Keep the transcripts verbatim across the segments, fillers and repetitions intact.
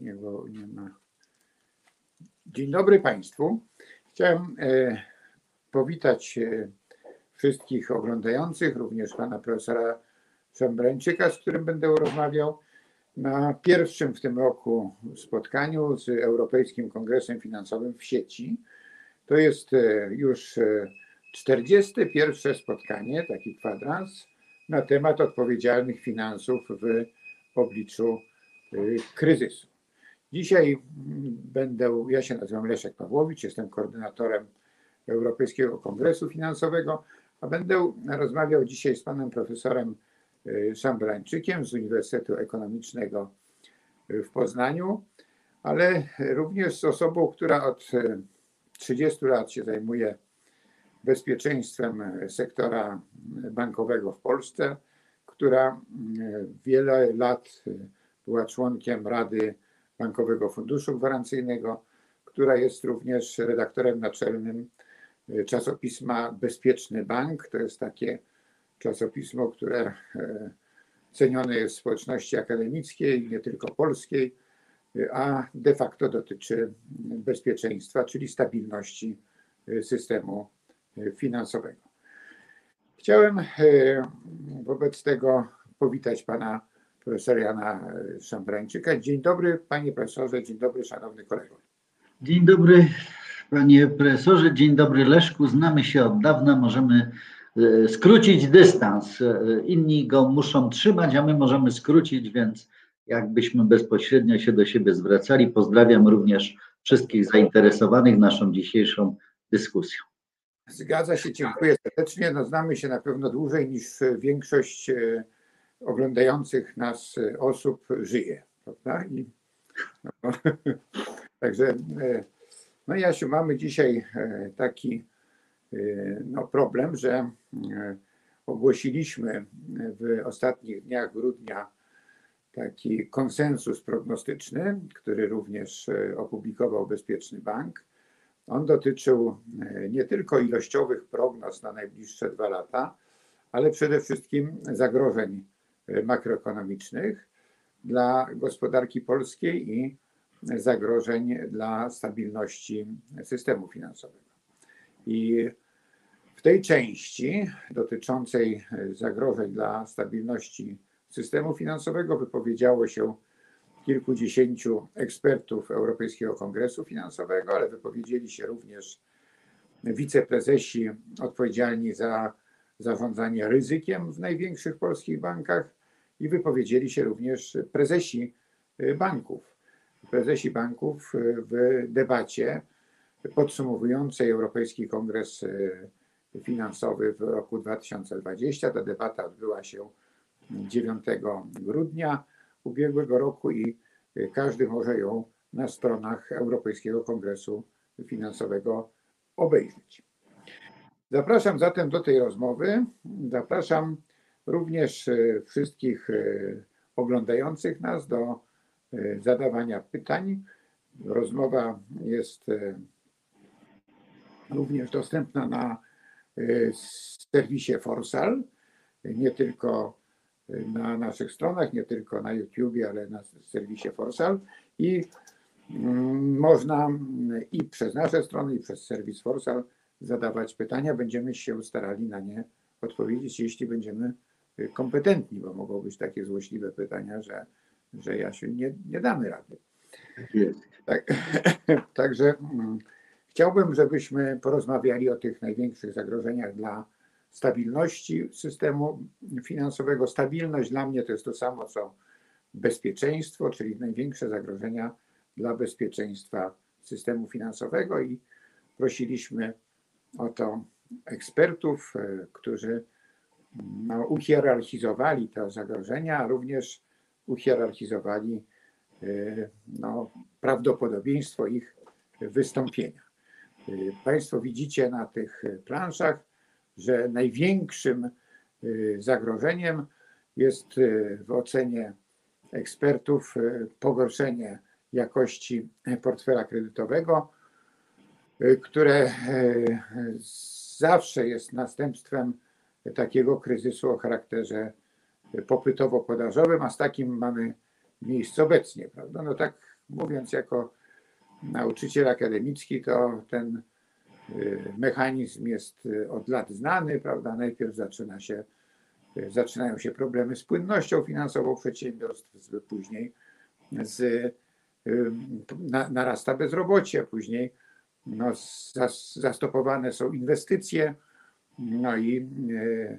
Nie, bo nie ma. Dzień dobry Państwu. Chciałem e, powitać e, wszystkich oglądających, również pana profesora Szembręczyka, z którym będę rozmawiał na pierwszym w tym roku spotkaniu z Europejskim Kongresem Finansowym w sieci. To jest e, już e, czterdzieste pierwsze spotkanie, taki kwadrans, na temat odpowiedzialnych finansów w obliczu kryzysu. Dzisiaj będę, ja się nazywam Leszek Pawłowicz, jestem koordynatorem Europejskiego Kongresu Finansowego, a będę rozmawiał dzisiaj z panem profesorem Szambelańczykiem z Uniwersytetu Ekonomicznego w Poznaniu, ale również z osobą, która od trzydziestu lat się zajmuje bezpieczeństwem sektora bankowego w Polsce, która wiele lat była członkiem Rady Bankowego Funduszu Gwarancyjnego, która jest również redaktorem naczelnym czasopisma Bezpieczny Bank. To jest takie czasopismo, które cenione jest w społeczności akademickiej, nie tylko polskiej, a de facto dotyczy bezpieczeństwa, czyli stabilności systemu finansowego. Chciałem wobec tego powitać pana profesora Jana Szambrańczyka. Dzień dobry panie profesorze, dzień dobry szanowny kolego. Dzień dobry panie profesorze, dzień dobry Leszku. Znamy się od dawna, możemy skrócić dystans. Inni go muszą trzymać, a my możemy skrócić, więc jakbyśmy bezpośrednio się do siebie zwracali. Pozdrawiam również wszystkich zainteresowanych naszą dzisiejszą dyskusją. Zgadza się, dziękuję serdecznie. No, znamy się na pewno dłużej niż większość oglądających nas osób żyje, prawda? I, no, także no Jasiu, mamy dzisiaj taki no, problem, że ogłosiliśmy w ostatnich dniach grudnia taki konsensus prognostyczny, który również opublikował Bezpieczny Bank. On dotyczył nie tylko ilościowych prognoz na najbliższe dwa lata, ale przede wszystkim zagrożeń makroekonomicznych dla gospodarki polskiej i zagrożeń dla stabilności systemu finansowego. I w tej części dotyczącej zagrożeń dla stabilności systemu finansowego wypowiedziało się kilkudziesięciu ekspertów Europejskiego Kongresu Finansowego, ale wypowiedzieli się również wiceprezesi odpowiedzialni za zarządzanie ryzykiem w największych polskich bankach i wypowiedzieli się również prezesi banków. Prezesi banków w debacie podsumowującej Europejski Kongres Finansowy w roku dwa tysiące dwudziestym. Ta debata odbyła się dziewiątego grudnia ubiegłego roku i każdy może ją na stronach Europejskiego Kongresu Finansowego obejrzeć. Zapraszam zatem do tej rozmowy. Zapraszam również wszystkich oglądających nas do zadawania pytań. Rozmowa jest również dostępna na serwisie Forsal, nie tylko na naszych stronach, nie tylko na YouTubie, ale na serwisie Forsal i można i przez nasze strony, i przez serwis Forsal zadawać pytania. Będziemy się starali na nie odpowiedzieć, jeśli będziemy kompetentni, bo mogą być takie złośliwe pytania, że, że ja się nie, nie damy rady. Tak, także chciałbym, żebyśmy porozmawiali o tych największych zagrożeniach dla stabilności systemu finansowego. Stabilność dla mnie to jest to samo, co bezpieczeństwo, czyli największe zagrożenia dla bezpieczeństwa systemu finansowego i prosiliśmy o to ekspertów, którzy no, uhierarchizowali te zagrożenia, a również uhierarchizowali no, prawdopodobieństwo ich wystąpienia. Państwo widzicie na tych planszach, że największym zagrożeniem jest w ocenie ekspertów pogorszenie jakości portfela kredytowego, które zawsze jest następstwem takiego kryzysu o charakterze popytowo-podażowym, a z takim mamy miejsce obecnie, prawda? No tak mówiąc jako nauczyciel akademicki, to ten mechanizm jest od lat znany, prawda? Najpierw zaczyna się, zaczynają się problemy z płynnością finansową przedsiębiorstw, później z, na, narasta bezrobocie, później no, zas, zastopowane są inwestycje, no i y,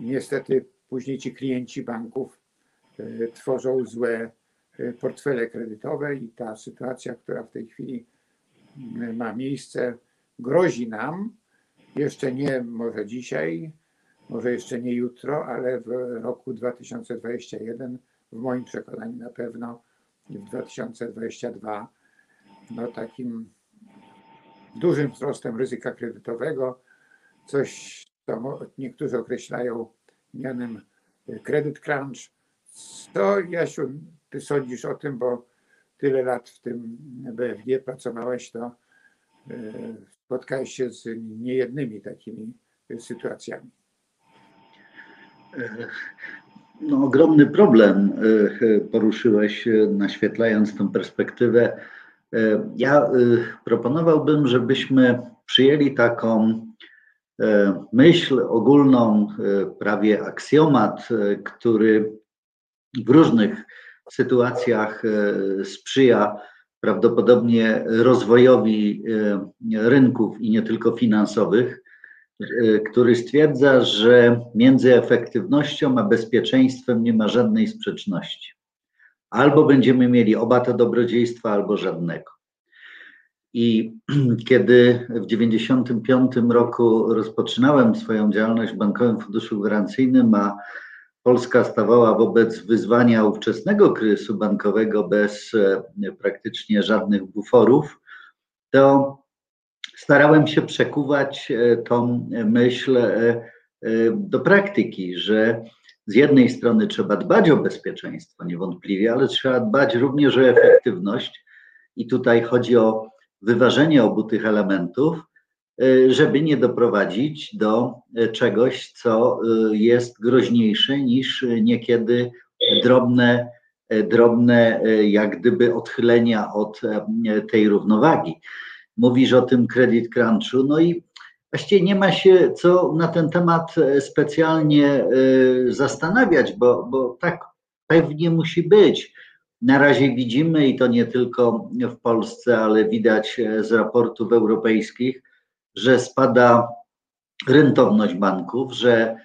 niestety później ci klienci banków y, tworzą złe y, portfele kredytowe i ta sytuacja, która w tej chwili y, ma miejsce, grozi nam, jeszcze nie może dzisiaj, może jeszcze nie jutro, ale w roku dwa tysiące dwudziestym pierwszym, w moim przekonaniu na pewno, i w dwa tysiące dwudziestym drugim, no takim dużym wzrostem ryzyka kredytowego, coś, co niektórzy określają mianem credit crunch. Co, Jasiu, ty sądzisz o tym, bo tyle lat w tym B F G pracowałeś, to spotkałeś się z niejednymi takimi sytuacjami. No, ogromny problem poruszyłeś, naświetlając tą perspektywę. Ja proponowałbym, żebyśmy przyjęli taką myśl ogólną, prawie aksjomat, który w różnych sytuacjach sprzyja prawdopodobnie rozwojowi rynków i nie tylko finansowych, który stwierdza, że między efektywnością a bezpieczeństwem nie ma żadnej sprzeczności. Albo będziemy mieli oba te dobrodziejstwa, albo żadnego. I kiedy w dziewięćdziesiątym piątym roku rozpoczynałem swoją działalność w Bankowym Funduszu Gwarancyjnym, a Polska stawała wobec wyzwania ówczesnego kryzysu bankowego bez praktycznie żadnych buforów, to starałem się przekuwać tą myśl do praktyki, że z jednej strony trzeba dbać o bezpieczeństwo niewątpliwie, ale trzeba dbać również o efektywność i tutaj chodzi o wyważenie obu tych elementów, żeby nie doprowadzić do czegoś, co jest groźniejsze niż niekiedy drobne, drobne jak gdyby odchylenia od tej równowagi. Mówisz o tym credit crunchu, no i właściwie nie ma się co na ten temat specjalnie zastanawiać, bo, bo tak pewnie musi być. Na razie widzimy, i to nie tylko w Polsce, ale widać z raportów europejskich, że spada rentowność banków, że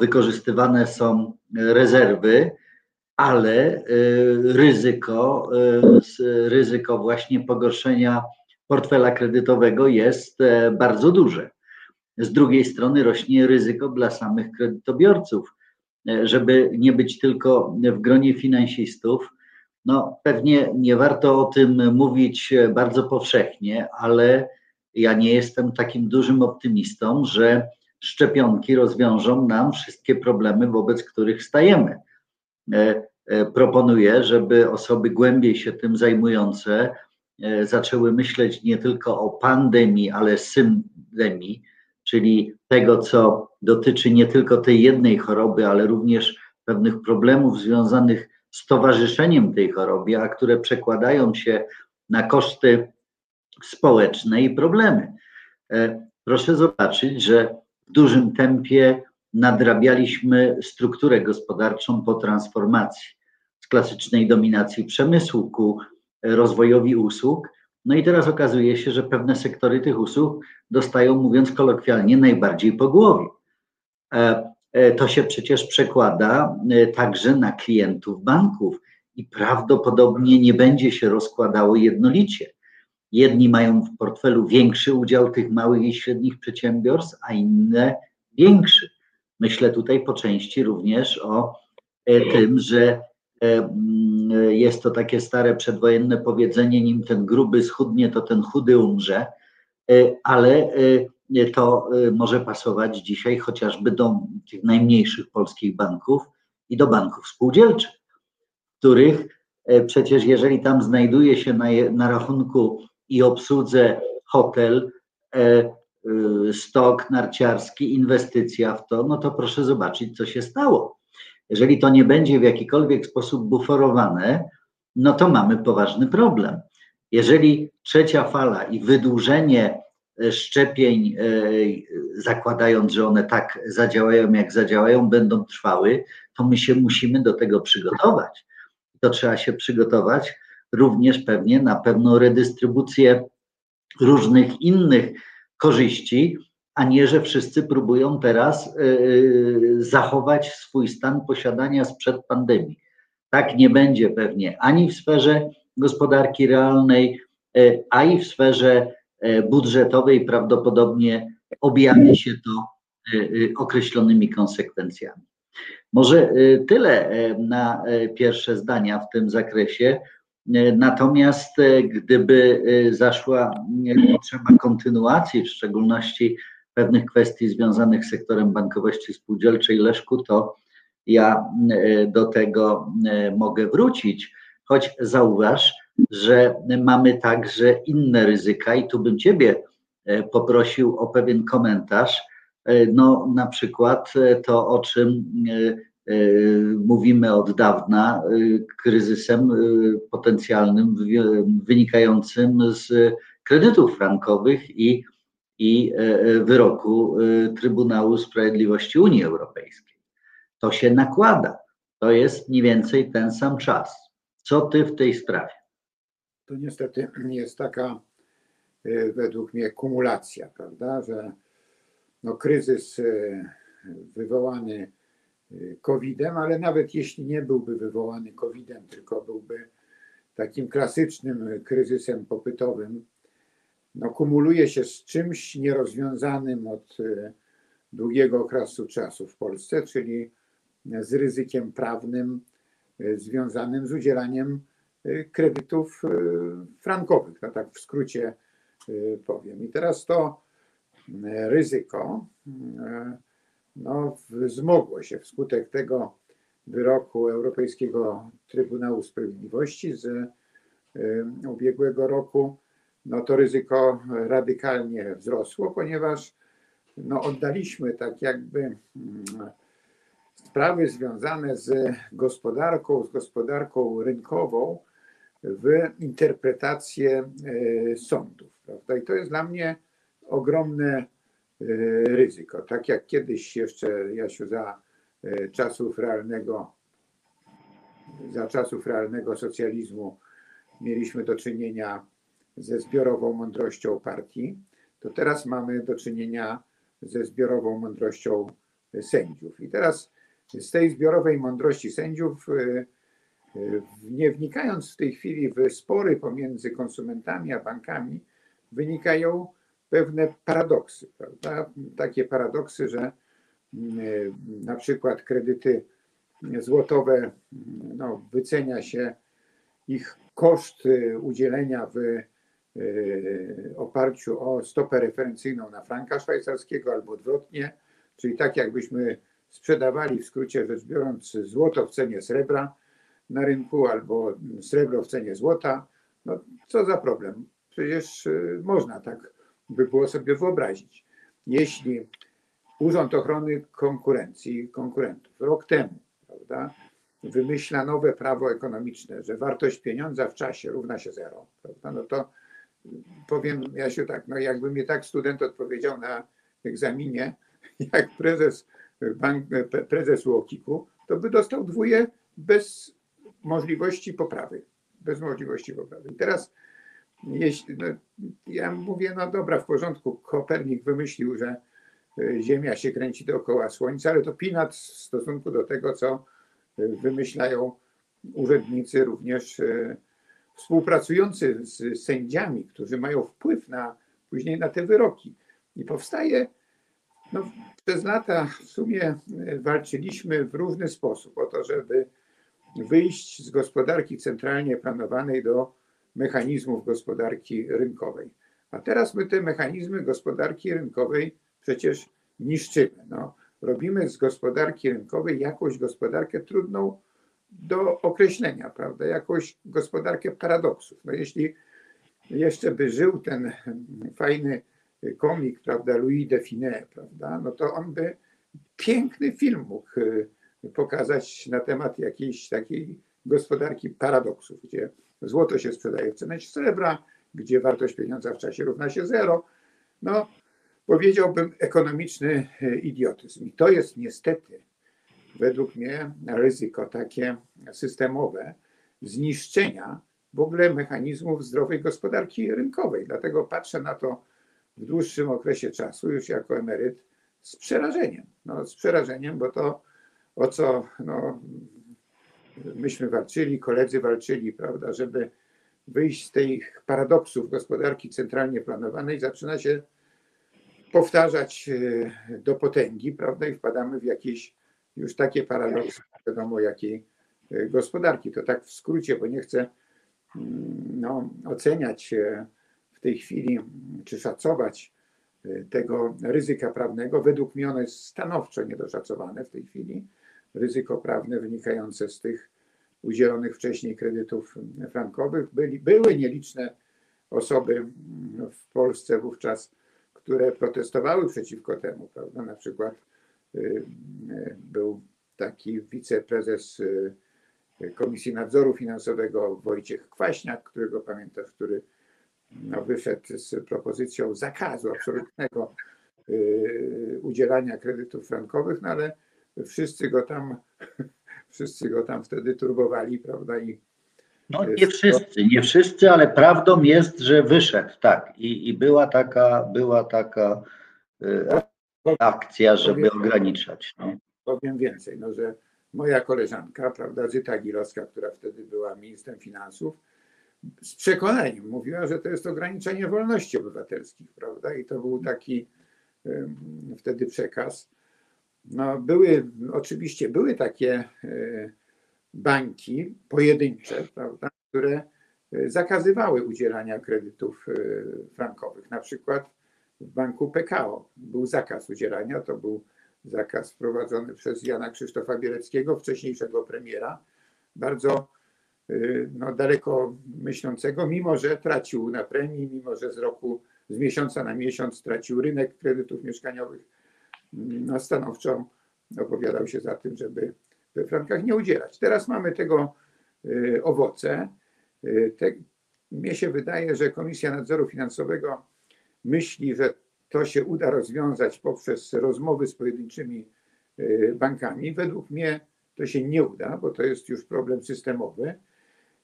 wykorzystywane są rezerwy, ale ryzyko, ryzyko właśnie pogorszenia portfela kredytowego jest bardzo duże. Z drugiej strony rośnie ryzyko dla samych kredytobiorców. Żeby nie być tylko w gronie finansistów, no pewnie nie warto o tym mówić bardzo powszechnie, ale ja nie jestem takim dużym optymistą, że szczepionki rozwiążą nam wszystkie problemy, wobec których stajemy. Proponuję, żeby osoby głębiej się tym zajmujące zaczęły myśleć nie tylko o pandemii, ale syndemii, czyli tego, co dotyczy nie tylko tej jednej choroby, ale również pewnych problemów związanych z towarzyszeniem tej chorobie, a które przekładają się na koszty społeczne i problemy. Proszę zobaczyć, że w dużym tempie nadrabialiśmy strukturę gospodarczą po transformacji z klasycznej dominacji przemysłu ku rozwojowi usług. No i teraz okazuje się, że pewne sektory tych usług dostają, mówiąc kolokwialnie, najbardziej po głowie. To się przecież przekłada także na klientów banków i prawdopodobnie nie będzie się rozkładało jednolicie. Jedni mają w portfelu większy udział tych małych i średnich przedsiębiorstw, a inne większy. Myślę tutaj po części również o tym, że jest to takie stare przedwojenne powiedzenie, nim ten gruby schudnie, to ten chudy umrze, ale to może pasować dzisiaj chociażby do tych najmniejszych polskich banków i do banków spółdzielczych, których przecież jeżeli tam znajduje się na, na rachunku i obsłudze hotel, stok narciarski, inwestycja w to, no to proszę zobaczyć, co się stało. Jeżeli to nie będzie w jakikolwiek sposób buforowane, no to mamy poważny problem. Jeżeli trzecia fala i wydłużenie szczepień, zakładając, że one tak zadziałają, jak zadziałają, będą trwały, to my się musimy do tego przygotować. To trzeba się przygotować również pewnie na pewną redystrybucję różnych innych korzyści, a nie, że wszyscy próbują teraz yy, zachować swój stan posiadania sprzed pandemii. Tak nie będzie pewnie ani w sferze gospodarki realnej, yy, a i w sferze yy, budżetowej prawdopodobnie objawi się to yy, określonymi konsekwencjami. Może yy, tyle yy, na yy, pierwsze zdania w tym zakresie. Natomiast gdyby zaszła potrzeba kontynuacji, w szczególności pewnych kwestii związanych z sektorem bankowości spółdzielczej, Leszku, to ja do tego mogę wrócić, choć zauważ, że mamy także inne ryzyka i tu bym Ciebie poprosił o pewien komentarz, no na przykład to, o czym mówimy od dawna, kryzysem potencjalnym wynikającym z kredytów frankowych i, i wyroku Trybunału Sprawiedliwości Unii Europejskiej. To się nakłada. To jest mniej więcej ten sam czas. Co ty w tej sprawie? To niestety jest taka według mnie kumulacja, prawda, że no, kryzys wywołany kowidem, ale nawet jeśli nie byłby wywołany kowidem, tylko byłby takim klasycznym kryzysem popytowym, no kumuluje się z czymś nierozwiązanym od długiego okresu czasu w Polsce, czyli z ryzykiem prawnym związanym z udzielaniem kredytów frankowych, no tak w skrócie powiem. I teraz to ryzyko no, wzmogło się wskutek tego wyroku Europejskiego Trybunału Sprawiedliwości z y, ubiegłego roku. No, to ryzyko radykalnie wzrosło, ponieważ no, oddaliśmy tak jakby y, sprawy związane z gospodarką, z gospodarką rynkową w interpretację y, sądów, prawda? I to jest dla mnie ogromne ryzyko. Tak jak kiedyś jeszcze, Jasiu, za czasów realnego, za czasów realnego socjalizmu mieliśmy do czynienia ze zbiorową mądrością partii, to teraz mamy do czynienia ze zbiorową mądrością sędziów. I teraz z tej zbiorowej mądrości sędziów, nie wnikając w tej chwili w spory pomiędzy konsumentami a bankami, wynikają pewne paradoksy, prawda? Takie paradoksy, że na przykład kredyty złotowe, no, wycenia się ich koszt udzielenia w oparciu o stopę referencyjną na franka szwajcarskiego albo odwrotnie, czyli tak jakbyśmy sprzedawali, w skrócie rzecz biorąc, złoto w cenie srebra na rynku albo srebro w cenie złota. No co za problem? Przecież można tak by było sobie wyobrazić. Jeśli Urząd Ochrony Konkurencji i Konsumentów rok temu, prawda, wymyśla nowe prawo ekonomiczne, że wartość pieniądza w czasie równa się zero, prawda, no to powiem, Jasiu, tak, no jakby mi tak student odpowiedział na egzaminie, jak prezes, bank, prezes UOKiK-u, to by dostał dwóje bez możliwości poprawy. Bez możliwości poprawy. I teraz Jeśli, no, ja mówię, no dobra, w porządku, Kopernik wymyślił, że Ziemia się kręci dookoła Słońca, ale to peanuts w stosunku do tego, co wymyślają urzędnicy, również współpracujący z sędziami, którzy mają wpływ na później na te wyroki. I powstaje, no, przez lata w sumie walczyliśmy w różny sposób o to, żeby wyjść z gospodarki centralnie planowanej do mechanizmów gospodarki rynkowej. A teraz my te mechanizmy gospodarki rynkowej przecież niszczymy. No, robimy z gospodarki rynkowej jakąś gospodarkę trudną do określenia, prawda? Jakąś gospodarkę paradoksów. No, jeśli jeszcze by żył ten fajny komik, prawda, Louis de Funès, prawda, no to on by piękny film mógł pokazać na temat jakiejś takiej gospodarki paradoksów, gdzie złoto się sprzedaje w cenie srebra, gdzie wartość pieniądza w czasie równa się zero. No, powiedziałbym, ekonomiczny idiotyzm. I to jest niestety, według mnie, ryzyko takie systemowe zniszczenia w ogóle mechanizmów zdrowej gospodarki rynkowej. Dlatego patrzę na to w dłuższym okresie czasu już jako emeryt z przerażeniem. No, z przerażeniem, bo to, o co no, myśmy walczyli, koledzy walczyli, prawda, żeby wyjść z tych paradoksów gospodarki centralnie planowanej, zaczyna się powtarzać do potęgi, prawda, i wpadamy w jakieś już takie paradoksy, wiadomo jakiej gospodarki. To tak w skrócie, bo nie chcę no, oceniać w tej chwili czy szacować tego ryzyka prawnego. Według mnie ono jest stanowczo niedoszacowane w tej chwili. Ryzyko prawne wynikające z tych udzielonych wcześniej kredytów frankowych. Byli, były nieliczne osoby w Polsce wówczas, które protestowały przeciwko temu, prawda? Na przykład był taki wiceprezes Komisji Nadzoru Finansowego Wojciech Kwaśniak, którego pamiętasz, który no, wyszedł z propozycją zakazu absolutnego udzielania kredytów frankowych, no ale wszyscy go tam wszyscy go tam wtedy turbowali, prawda? I no nie wszyscy, nie wszyscy, ale prawdą jest, że wyszedł, tak. I, i była taka, była taka akcja, żeby ograniczać. No. Powiem więcej, no, że moja koleżanka, prawda, Zyta Gilowska, która wtedy była ministrem finansów, z przekonaniem mówiła, że to jest ograniczenie wolności obywatelskich, prawda? I to był taki um, wtedy przekaz. No, były, oczywiście były takie y, banki pojedyncze, prawda, które zakazywały udzielania kredytów y, frankowych. Na przykład w banku Pekao był zakaz udzielania, to był zakaz wprowadzony przez Jana Krzysztofa Bieleckiego, wcześniejszego premiera, bardzo y, no, daleko myślącego, mimo że tracił na premii, mimo że z roku, z miesiąca na miesiąc tracił rynek kredytów mieszkaniowych. No, stanowczo opowiadał się za tym, żeby we frankach nie udzielać. Teraz mamy tego owoce. Te, mnie się wydaje, że Komisja Nadzoru Finansowego myśli, że to się uda rozwiązać poprzez rozmowy z pojedynczymi bankami. Według mnie to się nie uda, bo to jest już problem systemowy,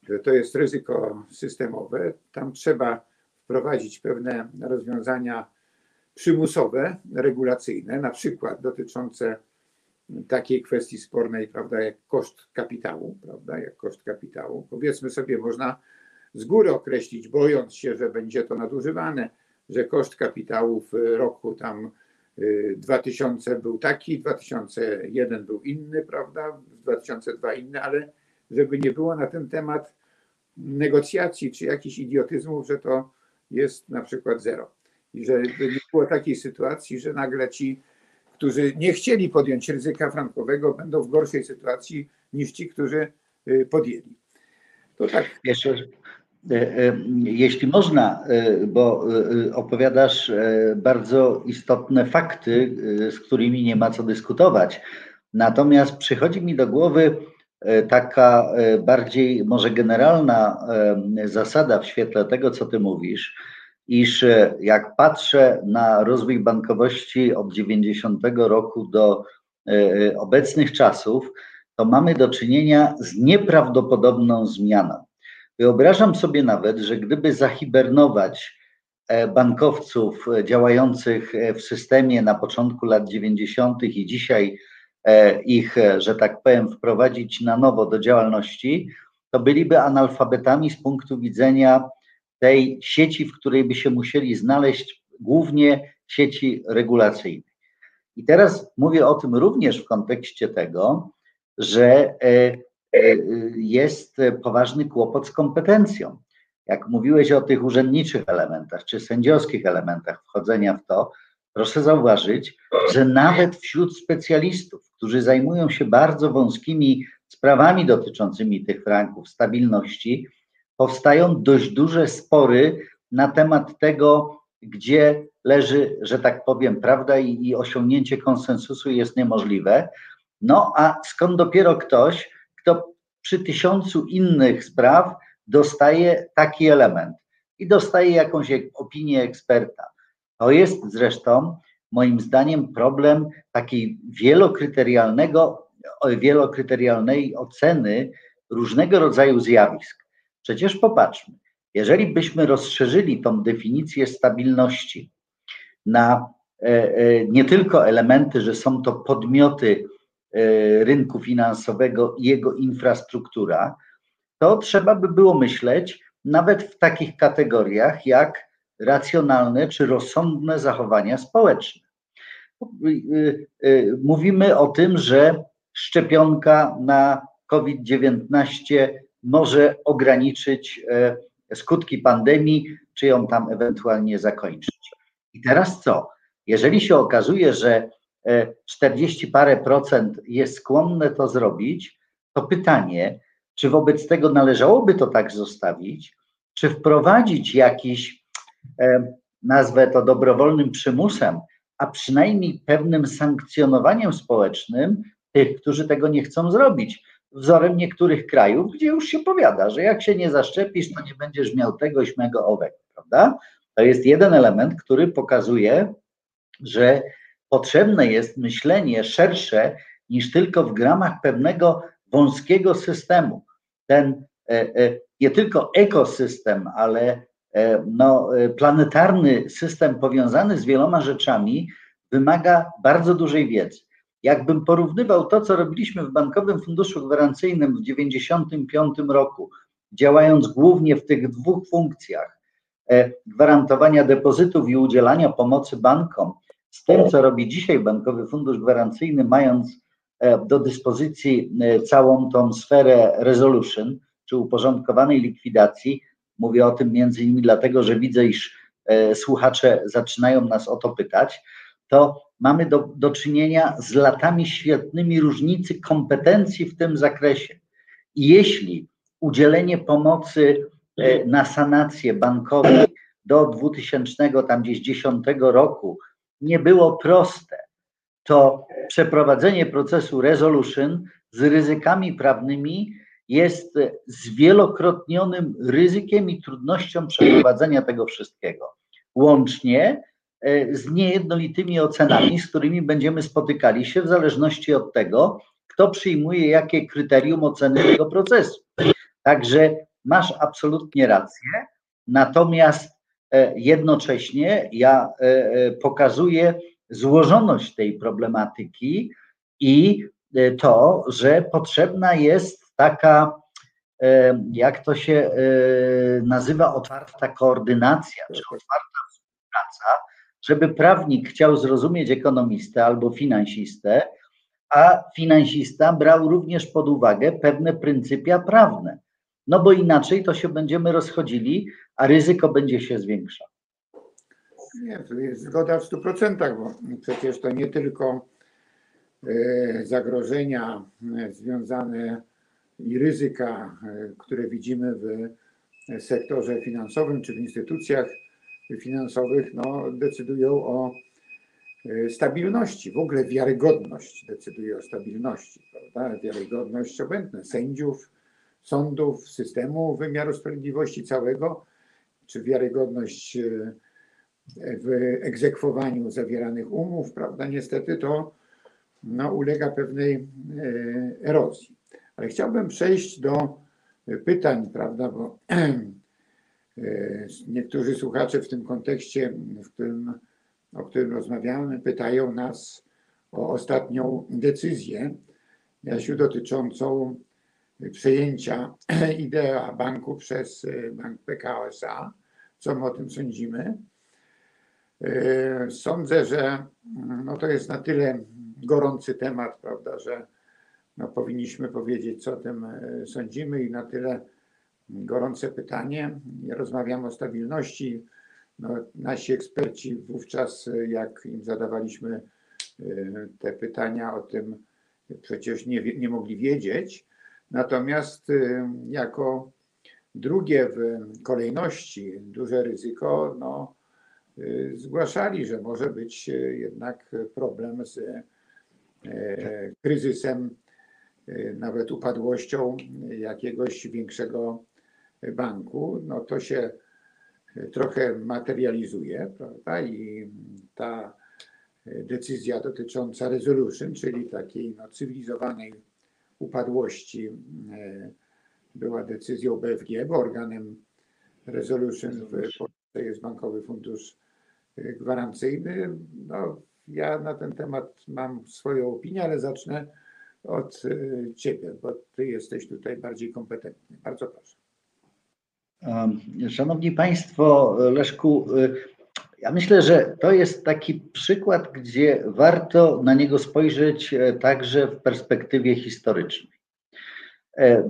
że to jest ryzyko systemowe. Tam trzeba wprowadzić pewne rozwiązania przymusowe, regulacyjne, na przykład dotyczące takiej kwestii spornej, prawda, jak koszt kapitału, prawda, jak koszt kapitału. Powiedzmy sobie, można z góry określić, bojąc się, że będzie to nadużywane, że koszt kapitału w roku tam dwa tysiące był taki, dwa tysiące jeden był inny, prawda, dwa tysiące dwa inny, ale żeby nie było na ten temat negocjacji czy jakichś idiotyzmów, że to jest na przykład zero. I że nie było takiej sytuacji, że nagle ci, którzy nie chcieli podjąć ryzyka frankowego, będą w gorszej sytuacji niż ci, którzy podjęli. To tak. Jeszcze, jeśli można, bo opowiadasz bardzo istotne fakty, z którymi nie ma co dyskutować. Natomiast przychodzi mi do głowy taka bardziej może generalna zasada w świetle tego, co ty mówisz, iż jak patrzę na rozwój bankowości od dziewięćdziesiątego roku do y, obecnych czasów, to mamy do czynienia z nieprawdopodobną zmianą. Wyobrażam sobie nawet, że gdyby zahibernować e, bankowców działających w systemie na początku lat dziewięćdziesiątych i dzisiaj e, ich, że tak powiem, wprowadzić na nowo do działalności, to byliby analfabetami z punktu widzenia tej sieci, w której by się musieli znaleźć, głównie sieci regulacyjnej. I teraz mówię o tym również w kontekście tego, że jest poważny kłopot z kompetencją. Jak mówiłeś o tych urzędniczych elementach, czy sędziowskich elementach wchodzenia w to, proszę zauważyć, że nawet wśród specjalistów, którzy zajmują się bardzo wąskimi sprawami dotyczącymi tych franków, stabilności, powstają dość duże spory na temat tego, gdzie leży, że tak powiem, prawda i, i osiągnięcie konsensusu jest niemożliwe. No a skąd dopiero ktoś, kto przy tysiącu innych spraw dostaje taki element i dostaje jakąś opinię eksperta. To jest zresztą moim zdaniem problem takiej wielokryterialnego, wielokryterialnej oceny różnego rodzaju zjawisk. Przecież popatrzmy, jeżeli byśmy rozszerzyli tą definicję stabilności na nie tylko elementy, że są to podmioty rynku finansowego i jego infrastruktura, to trzeba by było myśleć nawet w takich kategoriach jak racjonalne czy rozsądne zachowania społeczne. Mówimy o tym, że szczepionka na COVID dziewiętnaście może ograniczyć skutki pandemii, czy ją tam ewentualnie zakończyć. I teraz co? Jeżeli się okazuje, że czterdzieści parę procent jest skłonne to zrobić, to pytanie, czy wobec tego należałoby to tak zostawić, czy wprowadzić jakiś, nazwę to dobrowolnym przymusem, a przynajmniej pewnym sankcjonowaniem społecznym tych, którzy tego nie chcą zrobić. Wzorem niektórych krajów, gdzie już się powiada, że jak się nie zaszczepisz, to nie będziesz miał tego, śmego, owego, prawda? To jest jeden element, który pokazuje, że potrzebne jest myślenie szersze niż tylko w ramach pewnego wąskiego systemu. Ten nie tylko ekosystem, ale no, planetarny system powiązany z wieloma rzeczami wymaga bardzo dużej wiedzy. Jakbym porównywał to, co robiliśmy w Bankowym Funduszu Gwarancyjnym w tysiąc dziewięćset dziewięćdziesiątym piątym roku, działając głównie w tych dwóch funkcjach, gwarantowania depozytów i udzielania pomocy bankom, z tym, co robi dzisiaj Bankowy Fundusz Gwarancyjny, mając do dyspozycji całą tą sferę resolution, czy uporządkowanej likwidacji. Mówię o tym między innymi dlatego, że widzę, iż słuchacze zaczynają nas o to pytać, to mamy do, do czynienia z latami świetnymi różnicy kompetencji w tym zakresie. I jeśli udzielenie pomocy e, na sanację bankowej do dwa tysiące dziesiątego roku nie było proste, to przeprowadzenie procesu resolution z ryzykami prawnymi jest zwielokrotnionym ryzykiem i trudnością przeprowadzenia tego wszystkiego. Łącznie z niejednolitymi ocenami, z którymi będziemy spotykali się w zależności od tego, kto przyjmuje jakie kryterium oceny tego procesu. Także masz absolutnie rację, natomiast jednocześnie ja pokazuję złożoność tej problematyki i to, że potrzebna jest taka, jak to się nazywa, otwarta koordynacja, czy otwarta współpraca, żeby prawnik chciał zrozumieć ekonomistę albo finansistę, a finansista brał również pod uwagę pewne pryncypia prawne. No bo inaczej to się będziemy rozchodzili, a ryzyko będzie się zwiększało. Nie, to jest zgoda w stu procentach, bo przecież to nie tylko zagrożenia związane i ryzyka, które widzimy w sektorze finansowym czy w instytucjach finansowych, no, decydują o stabilności, w ogóle wiarygodność decyduje o stabilności, prawda? Wiarygodność obecna sędziów, sądów, systemu wymiaru sprawiedliwości całego, czy wiarygodność w egzekwowaniu zawieranych umów, prawda? Niestety to no, ulega pewnej erozji. Ale chciałbym przejść do pytań, prawda, bo niektórzy słuchacze w tym kontekście, w którym, o którym rozmawiamy, pytają nas o ostatnią decyzję, Jasiu, dotyczącą przejęcia Idea Banku przez Bank Pekao S A. Co my o tym sądzimy? Sądzę, że no to jest na tyle gorący temat, prawda, że no powinniśmy powiedzieć, co o tym sądzimy i na tyle gorące pytanie. Ja rozmawiam o stabilności. No, nasi eksperci wówczas, jak im zadawaliśmy te pytania, o tym przecież nie, nie mogli wiedzieć. Natomiast jako drugie w kolejności duże ryzyko, no, zgłaszali, że może być jednak problem z kryzysem, nawet upadłością jakiegoś większego banku, no to się trochę materializuje, prawda? I ta decyzja dotycząca resolution, czyli takiej no, cywilizowanej upadłości, była decyzją B F G, bo organem resolution w Polsce jest Bankowy Fundusz Gwarancyjny. No, ja na ten temat mam swoją opinię, ale zacznę od ciebie, bo ty jesteś tutaj bardziej kompetentny. Bardzo proszę. Szanowni Państwo, Leszku, ja myślę, że to jest taki przykład, gdzie warto na niego spojrzeć także w perspektywie historycznej.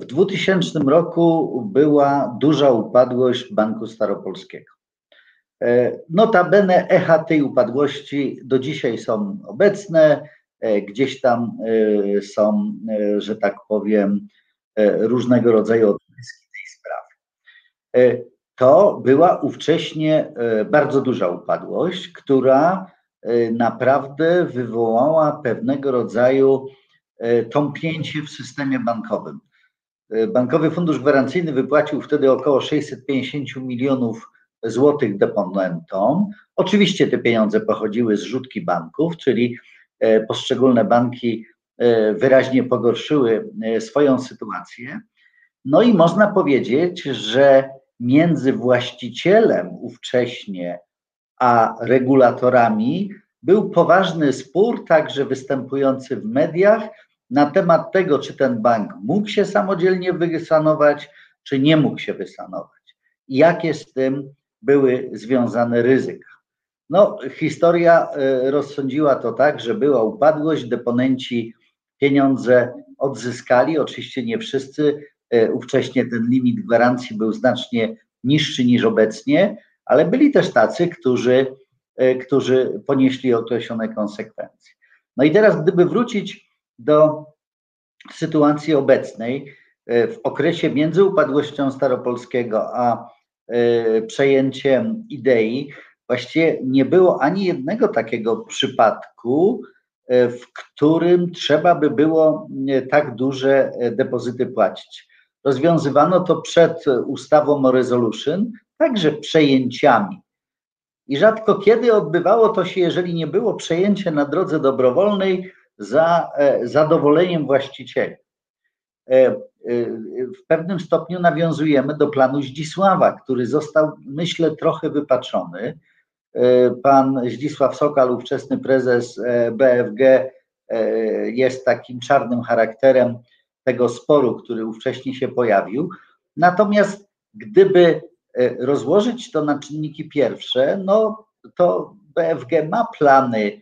W dwutysięcznym roku była duża upadłość Banku Staropolskiego. Notabene echa tej upadłości do dzisiaj są obecne, gdzieś tam są, że tak powiem, różnego rodzaju odpryski tej sprawy. To była ówcześnie bardzo duża upadłość, która naprawdę wywołała pewnego rodzaju tąpnięcie w systemie bankowym. Bankowy Fundusz Gwarancyjny wypłacił wtedy około sześćset pięćdziesiąt milionów złotych deponentom. Oczywiście te pieniądze pochodziły z zrzutki banków, czyli poszczególne banki wyraźnie pogorszyły swoją sytuację. No i można powiedzieć, że między właścicielem ówcześnie a regulatorami był poważny spór, także występujący w mediach, na temat tego, czy ten bank mógł się samodzielnie wysanować, czy nie mógł się wysanować. I jakie z tym były związane ryzyka. No, historia rozsądziła to tak, że była upadłość, deponenci pieniądze odzyskali, oczywiście nie wszyscy, ówcześnie ten limit gwarancji był znacznie niższy niż obecnie, ale byli też tacy, którzy, którzy ponieśli określone konsekwencje. No i teraz, gdyby wrócić do sytuacji obecnej, w okresie między upadłością Staropolskiego a przejęciem Idei, właściwie nie było ani jednego takiego przypadku, w którym trzeba by było tak duże depozyty płacić. Rozwiązywano to przed ustawą o resolution, także przejęciami. I rzadko kiedy odbywało to się, jeżeli nie było przejęcie na drodze dobrowolnej za zadowoleniem właścicieli. W pewnym stopniu nawiązujemy do planu Zdzisława, który został, myślę, trochę wypaczony. Pan Zdzisław Sokal, ówczesny prezes B F G, jest takim czarnym charakterem tego sporu, który ówcześnie się pojawił. Natomiast gdyby rozłożyć to na czynniki pierwsze, no to B F G ma plany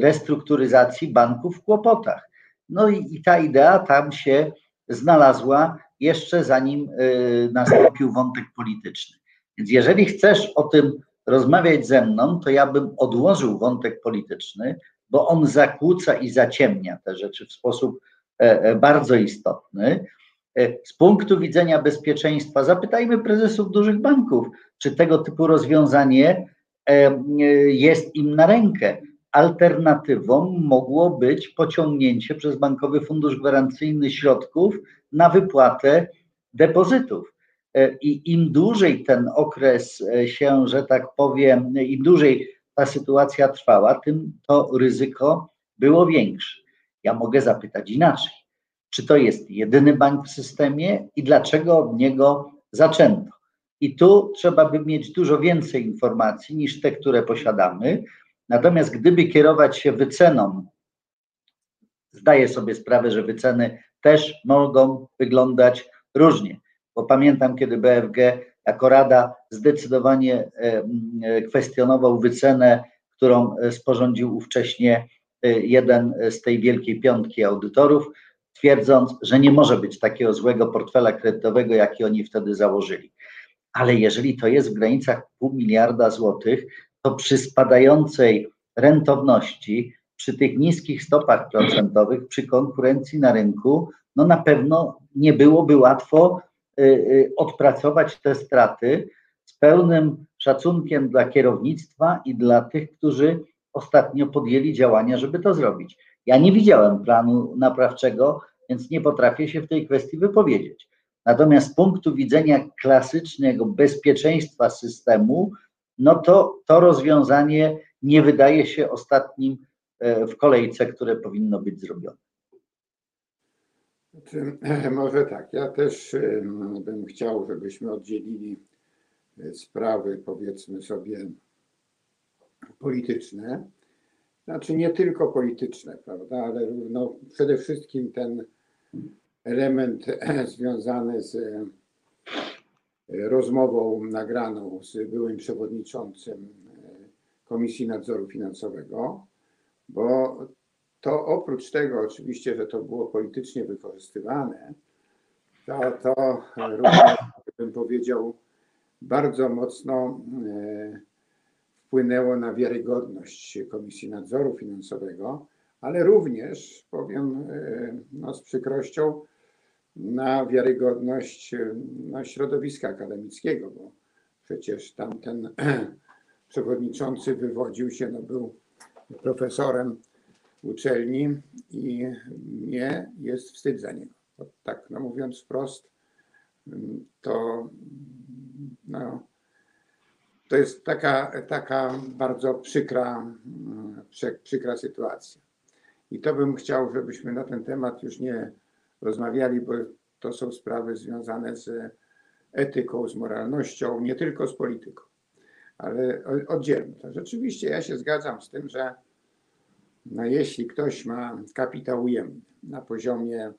restrukturyzacji banków w kłopotach. No i ta idea tam się znalazła jeszcze zanim nastąpił wątek polityczny. Więc jeżeli chcesz o tym rozmawiać ze mną, to ja bym odłożył wątek polityczny, bo on zakłóca i zaciemnia te rzeczy w sposób bardzo istotny. Z punktu widzenia bezpieczeństwa zapytajmy prezesów dużych banków, czy tego typu rozwiązanie jest im na rękę. Alternatywą mogło być pociągnięcie przez Bankowy Fundusz Gwarancyjny środków na wypłatę depozytów. I im dłużej ten okres się, że tak powiem, im dłużej ta sytuacja trwała, tym to ryzyko było większe. Ja mogę zapytać inaczej. Czy to jest jedyny bank w systemie i dlaczego od niego zaczęto? I tu trzeba by mieć dużo więcej informacji niż te, które posiadamy. Natomiast gdyby kierować się wyceną, zdaję sobie sprawę, że wyceny też mogą wyglądać różnie, bo pamiętam, kiedy B F G jako Rada zdecydowanie kwestionował wycenę, którą sporządził ówcześnie jeden z tej wielkiej piątki audytorów, twierdząc, że nie może być takiego złego portfela kredytowego, jaki oni wtedy założyli. Ale jeżeli to jest w granicach pół miliarda złotych, to przy spadającej rentowności, przy tych niskich stopach procentowych, przy konkurencji na rynku, no na pewno nie byłoby łatwo odpracować te straty z pełnym szacunkiem dla kierownictwa i dla tych, którzy ostatnio podjęli działania, żeby to zrobić. Ja nie widziałem planu naprawczego, więc nie potrafię się w tej kwestii wypowiedzieć. Natomiast z punktu widzenia klasycznego bezpieczeństwa systemu, no to to rozwiązanie nie wydaje się ostatnim w kolejce, które powinno być zrobione. Może tak, ja też bym chciał, żebyśmy oddzielili sprawy, powiedzmy sobie, polityczne, znaczy nie tylko polityczne, prawda, ale no przede wszystkim ten element związany z rozmową nagraną z byłym przewodniczącym Komisji Nadzoru Finansowego, bo to oprócz tego oczywiście, że to było politycznie wykorzystywane, to, to również, bym powiedział, bardzo mocno wpłynęło na wiarygodność Komisji Nadzoru Finansowego, ale również, powiem no, z przykrością, na wiarygodność no, środowiska akademickiego, bo przecież tamten przewodniczący wywodził się, no, był profesorem uczelni i mnie jest wstyd za niego. Tak no, mówiąc wprost, to, no, to jest taka, taka bardzo przykra, przykra sytuacja. I to bym chciał, żebyśmy na ten temat już nie rozmawiali, bo to są sprawy związane z etyką, z moralnością, nie tylko z polityką, ale oddzielnie. To rzeczywiście ja się zgadzam z tym, że no jeśli ktoś ma kapitał ujemny na poziomie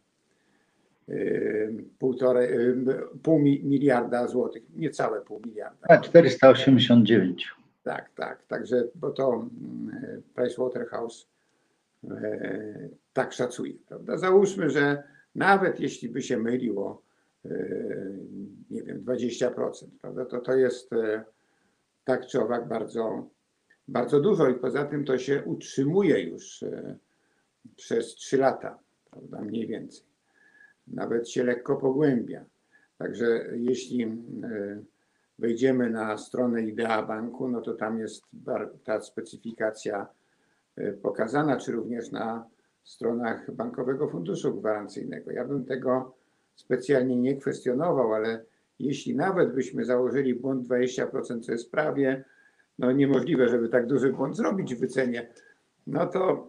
półtorej, pół miliarda złotych, niecałe pół miliarda. A czterysta osiemdziesiąt dziewięć. Tak, tak. Także, bo to Pricewaterhouse tak szacuje, prawda? Załóżmy, że nawet jeśli by się myliło, nie wiem, dwadzieścia procent, prawda? To to jest tak czy owak bardzo, bardzo dużo i poza tym to się utrzymuje już przez trzy lata, prawda? Mniej więcej. Nawet się lekko pogłębia. Także jeśli wejdziemy na stronę Idea Banku, no to tam jest ta specyfikacja pokazana, czy również na stronach Bankowego Funduszu Gwarancyjnego. Ja bym tego specjalnie nie kwestionował, ale jeśli nawet byśmy założyli błąd dwadzieścia procent, co jest prawie no niemożliwe, żeby tak duży błąd zrobić w wycenie, no to,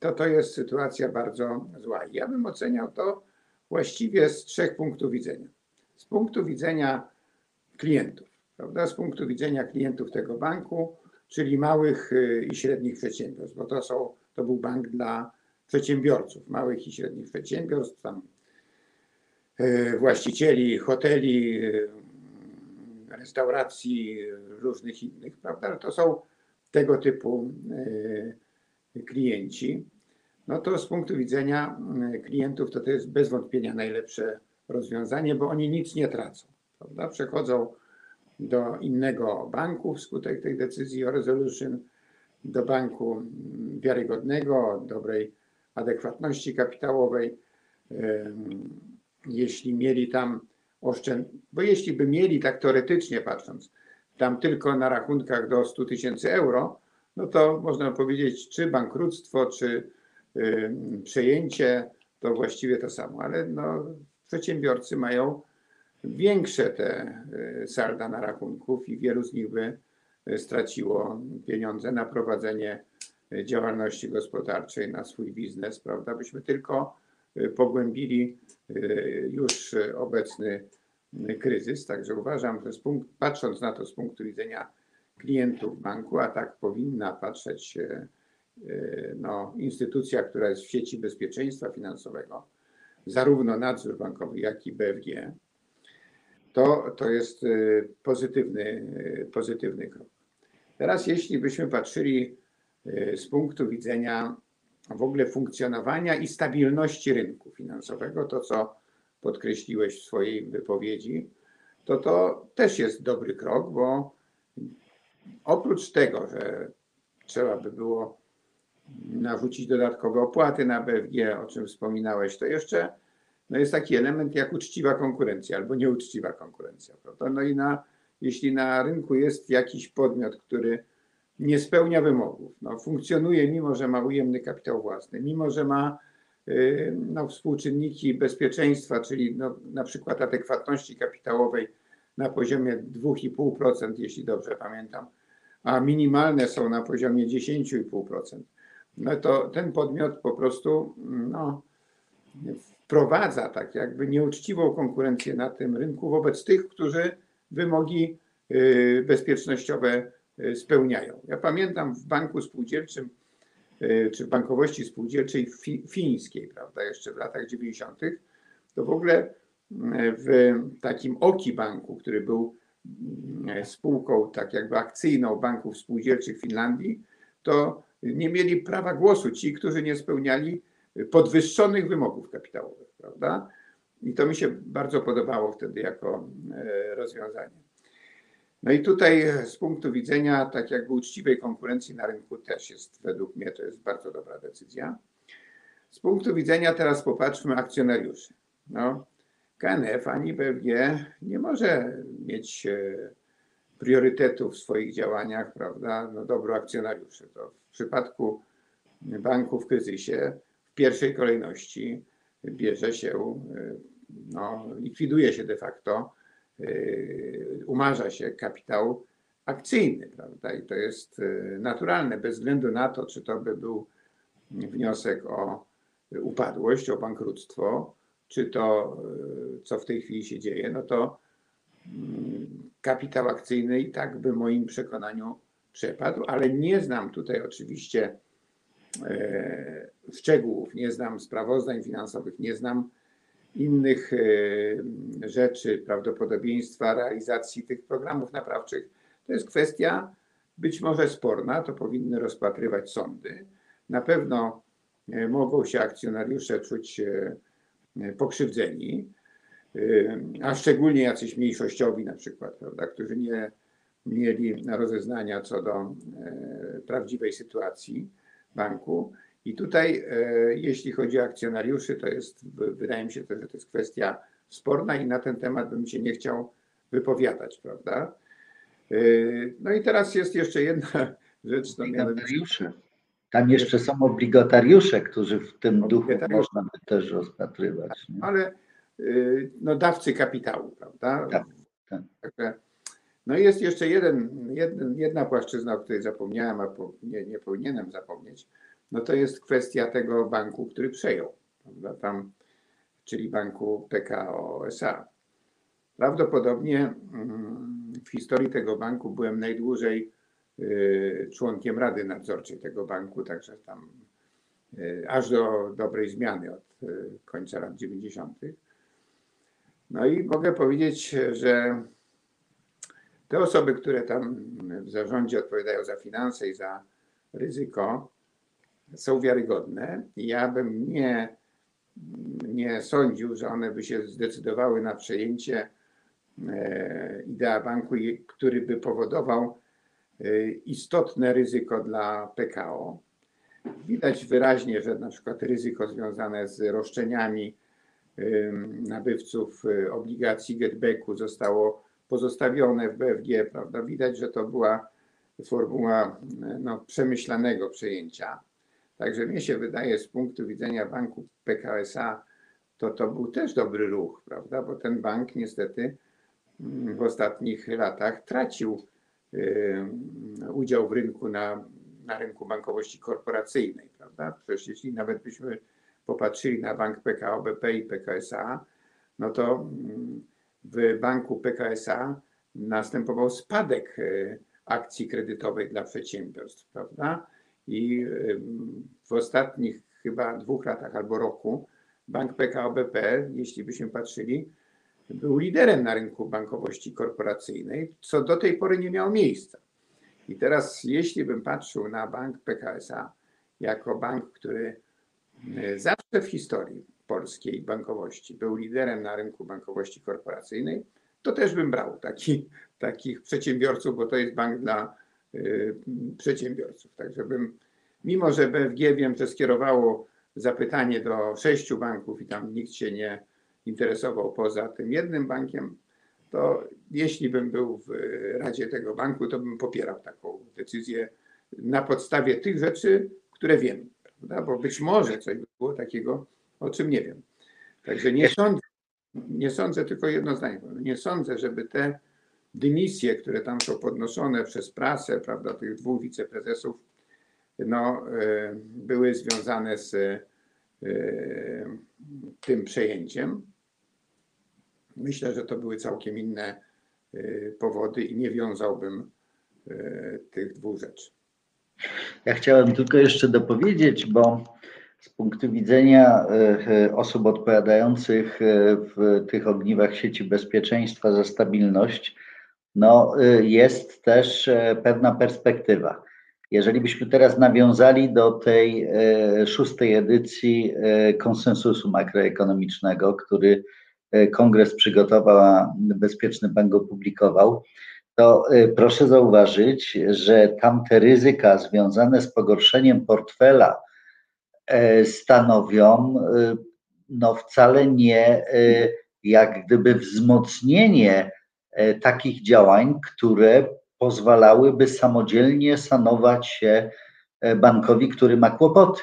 to to jest sytuacja bardzo zła. I ja bym oceniał to właściwie z trzech punktów widzenia. Z punktu widzenia klientów, prawda? Z punktu widzenia klientów tego banku, czyli małych i średnich przedsiębiorstw, bo to, są, to był bank dla przedsiębiorców, małych i średnich przedsiębiorstw, tam właścicieli hoteli, restauracji, różnych innych, prawda? To są tego typu klienci. No to z punktu widzenia klientów to to jest bez wątpienia najlepsze rozwiązanie, bo oni nic nie tracą, prawda? Przechodzą do innego banku wskutek tej decyzji o resolution, do banku wiarygodnego, dobrej adekwatności kapitałowej. Jeśli mieli tam oszczęd... bo jeśli by mieli, tak teoretycznie patrząc, tam tylko na rachunkach do stu tysięcy euro, no to można powiedzieć, czy bankructwo, czy przejęcie, to właściwie to samo, ale no, przedsiębiorcy mają większe te salda na rachunków i wielu z nich by straciło pieniądze na prowadzenie działalności gospodarczej, na swój biznes, prawda? Byśmy tylko pogłębili już obecny kryzys. Także uważam, że z punktu, patrząc na to z punktu widzenia klientów banku, a tak powinna patrzeć no, instytucja, która jest w sieci bezpieczeństwa finansowego, zarówno nadzór bankowy, jak i B F G, to, to jest pozytywny, pozytywny krok. Teraz jeśli byśmy patrzyli z punktu widzenia w ogóle funkcjonowania i stabilności rynku finansowego, to co podkreśliłeś w swojej wypowiedzi, to to też jest dobry krok, bo oprócz tego, że trzeba by było narzucić dodatkowe opłaty na B F G, o czym wspominałeś, to jeszcze no jest taki element jak uczciwa konkurencja albo nieuczciwa konkurencja, prawda? No i na jeśli na rynku jest jakiś podmiot, który nie spełnia wymogów, no, funkcjonuje mimo, że ma ujemny kapitał własny, mimo, że ma yy, no, współczynniki bezpieczeństwa, czyli no, na przykład adekwatności kapitałowej na poziomie dwa i pół procent, jeśli dobrze pamiętam, a minimalne są na poziomie dziesięć i pół procent, no to ten podmiot po prostu no, wprowadza tak jakby nieuczciwą konkurencję na tym rynku wobec tych, którzy wymogi yy, bezpiecznościowe spełniają. Ja pamiętam w banku spółdzielczym, czy w bankowości spółdzielczej fi, fińskiej, prawda, jeszcze w latach dziewięćdziesiątych, to w ogóle w takim Oki Banku, który był spółką tak jakby akcyjną banków spółdzielczych Finlandii, to nie mieli prawa głosu ci, którzy nie spełniali podwyższonych wymogów kapitałowych, prawda? I to mi się bardzo podobało wtedy jako rozwiązanie. No i tutaj z punktu widzenia tak jakby uczciwej konkurencji na rynku też jest, według mnie to jest bardzo dobra decyzja. Z punktu widzenia teraz popatrzmy akcjonariuszy. No, K N F ani B F G nie może mieć priorytetu w swoich działaniach, prawda, no dobro akcjonariuszy. To w przypadku banku w kryzysie w pierwszej kolejności bierze się, no, likwiduje się de facto, umarza się kapitał akcyjny, prawda? I to jest naturalne, bez względu na to, czy to by był wniosek o upadłość, o bankructwo, czy to, co w tej chwili się dzieje, no to kapitał akcyjny i tak by w moim przekonaniu przepadł, ale nie znam tutaj oczywiście szczegółów, nie znam sprawozdań finansowych, nie znam innych rzeczy, prawdopodobieństwa realizacji tych programów naprawczych. To jest kwestia być może sporna, to powinny rozpatrywać sądy. Na pewno mogą się akcjonariusze czuć pokrzywdzeni, a szczególnie jacyś mniejszościowi na przykład, prawda, którzy nie mieli rozeznania co do prawdziwej sytuacji banku. I tutaj, jeśli chodzi o akcjonariuszy, to jest, wydaje mi się, że to jest kwestia sporna i na ten temat bym się nie chciał wypowiadać, prawda? No i teraz jest jeszcze jedna rzecz. Obligotariusze. Tam jeszcze są obligatariusze, którzy w tym duchu można by też rozpatrywać. Nie? Ale no, dawcy kapitału, prawda? Tak, tak. No i jest jeszcze jeden, jeden, jedna płaszczyzna, o której zapomniałem, a nie, nie powinienem zapomnieć. No to jest kwestia tego banku, który przejął, prawda, tam, czyli banku Pekao S A. Prawdopodobnie w historii tego banku byłem najdłużej członkiem Rady Nadzorczej tego banku, także tam aż do dobrej zmiany od końca lat dziewięćdziesiątych. No i mogę powiedzieć, że te osoby, które tam w zarządzie odpowiadają za finanse i za ryzyko, są wiarygodne. Ja bym nie, nie sądził, że one by się zdecydowały na przejęcie Idea Banku, który by powodował istotne ryzyko dla P K O. Widać wyraźnie, że na przykład ryzyko związane z roszczeniami nabywców obligacji getbacku zostało pozostawione w B F G, prawda? Widać, że to była formuła no, przemyślanego przejęcia. Także mnie się wydaje, z punktu widzenia banku Pekao S A, to to był też dobry ruch, prawda? Bo ten bank niestety w ostatnich latach tracił y, udział w rynku na, na rynku bankowości korporacyjnej, prawda? Przecież jeśli nawet byśmy popatrzyli na bank Pekao B P i Pekao S A, no to w banku Pekao S A następował spadek akcji kredytowej dla przedsiębiorstw, prawda? I w ostatnich chyba dwóch latach albo roku bank Pekao B P, jeśli byśmy patrzyli, był liderem na rynku bankowości korporacyjnej, co do tej pory nie miało miejsca. I teraz jeśli bym patrzył na bank Pekao S A jako bank, który zawsze w historii polskiej bankowości był liderem na rynku bankowości korporacyjnej, to też bym brał taki, takich przedsiębiorców, bo to jest bank dla przedsiębiorców. Także bym, mimo że B F G, wiem, że skierowało zapytanie do sześciu banków i tam nikt się nie interesował poza tym jednym bankiem, to jeśli bym był w radzie tego banku, to bym popierał taką decyzję na podstawie tych rzeczy, które wiem, prawda? Bo być może coś było takiego, o czym nie wiem. Także nie sądzę, nie sądzę tylko jedno zdanie, nie sądzę, żeby te dymisje, które tam są podnoszone przez prasę, prawda, tych dwóch wiceprezesów, no, były związane z tym przejęciem. Myślę, że to były całkiem inne powody i nie wiązałbym tych dwóch rzeczy. Ja chciałem tylko jeszcze dopowiedzieć, bo z punktu widzenia osób odpowiadających w tych ogniwach sieci bezpieczeństwa za stabilność, no, jest też pewna perspektywa. Jeżeli byśmy teraz nawiązali do tej szóstej edycji konsensusu makroekonomicznego, który Kongres przygotował, a Bezpieczny Bank opublikował, to proszę zauważyć, że tamte ryzyka związane z pogorszeniem portfela stanowią no wcale nie jak gdyby wzmocnienie takich działań, które pozwalałyby samodzielnie sanować się bankowi, który ma kłopoty.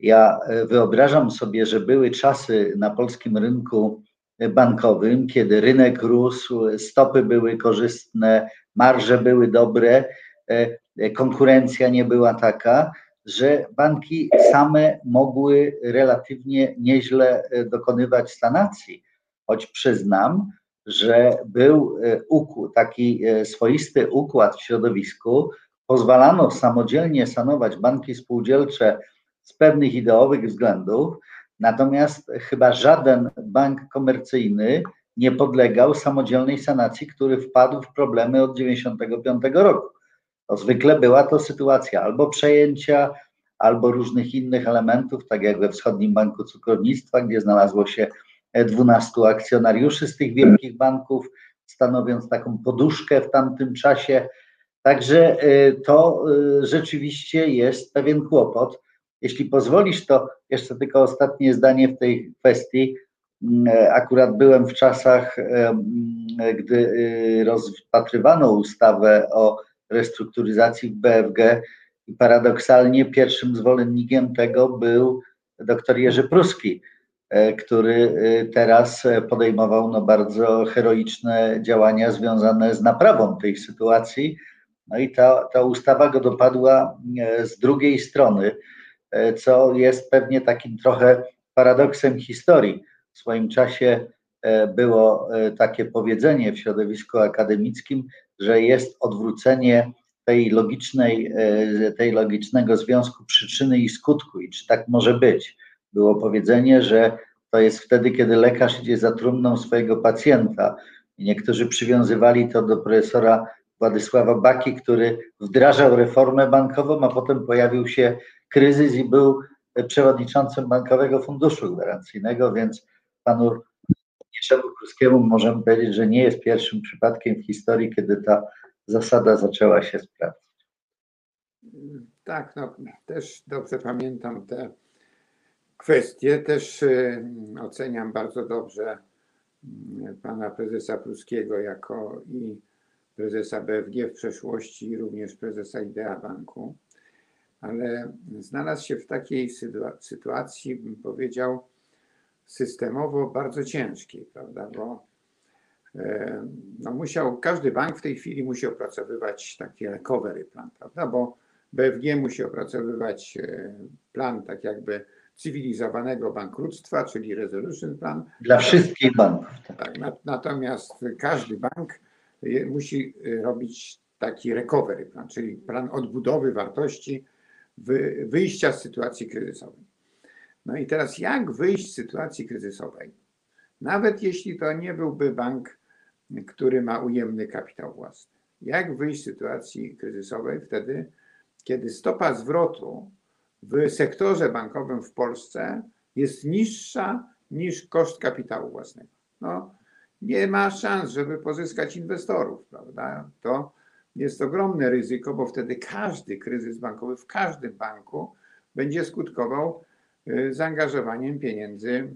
Ja wyobrażam sobie, że były czasy na polskim rynku bankowym, kiedy rynek rósł, stopy były korzystne, marże były dobre, konkurencja nie była taka, że banki same mogły relatywnie nieźle dokonywać sanacji, choć przyznam, że był taki swoisty układ w środowisku, pozwalano samodzielnie sanować banki spółdzielcze z pewnych ideowych względów, natomiast chyba żaden bank komercyjny nie podlegał samodzielnej sanacji, który wpadł w problemy od dziewięćdziesiątego piątego roku. To zwykle była to sytuacja albo przejęcia, albo różnych innych elementów, tak jak we Wschodnim Banku Cukrownictwa, gdzie znalazło się dwunastu akcjonariuszy z tych wielkich banków, stanowiąc taką poduszkę w tamtym czasie. Także to rzeczywiście jest pewien kłopot. Jeśli pozwolisz, to jeszcze tylko ostatnie zdanie w tej kwestii. Akurat byłem w czasach, gdy rozpatrywano ustawę o restrukturyzacji w B F G i paradoksalnie pierwszym zwolennikiem tego był dr Jerzy Pruski, który teraz podejmował no bardzo heroiczne działania związane z naprawą tej sytuacji. No i ta, ta ustawa go dopadła z drugiej strony, co jest pewnie takim trochę paradoksem historii. W swoim czasie było takie powiedzenie w środowisku akademickim, że jest odwrócenie tej logicznej, tej logicznego związku przyczyny i skutku i czy tak może być. Było powiedzenie, że to jest wtedy, kiedy lekarz idzie za trumną swojego pacjenta. I niektórzy przywiązywali to do profesora Władysława Baki, który wdrażał reformę bankową, a potem pojawił się kryzys i był przewodniczącym Bankowego Funduszu Gwarancyjnego, więc panu Jerzemu Pruskiemu możemy powiedzieć, że nie jest pierwszym przypadkiem w historii, kiedy ta zasada zaczęła się sprawdzać. Tak, no też dobrze pamiętam te kwestie. Też y, oceniam bardzo dobrze y, pana prezesa Pruskiego jako i prezesa B F G w przeszłości i również prezesa Idea Banku, ale znalazł się w takiej sytuacji, bym powiedział, systemowo bardzo ciężkiej, prawda, bo y, no musiał, każdy bank w tej chwili musi opracowywać taki recovery plan, prawda, bo B F G musi opracowywać y, plan tak jakby cywilizowanego bankructwa, czyli resolution plan. Dla wszystkich banków. Tak, natomiast każdy bank musi robić taki recovery plan, czyli plan odbudowy wartości, wyjścia z sytuacji kryzysowej. No i teraz jak wyjść z sytuacji kryzysowej? Nawet jeśli to nie byłby bank, który ma ujemny kapitał własny. Jak wyjść z sytuacji kryzysowej wtedy, kiedy stopa zwrotu w sektorze bankowym w Polsce jest niższa niż koszt kapitału własnego. No, nie ma szans, żeby pozyskać inwestorów, prawda? To jest ogromne ryzyko, bo wtedy każdy kryzys bankowy w każdym banku będzie skutkował zaangażowaniem pieniędzy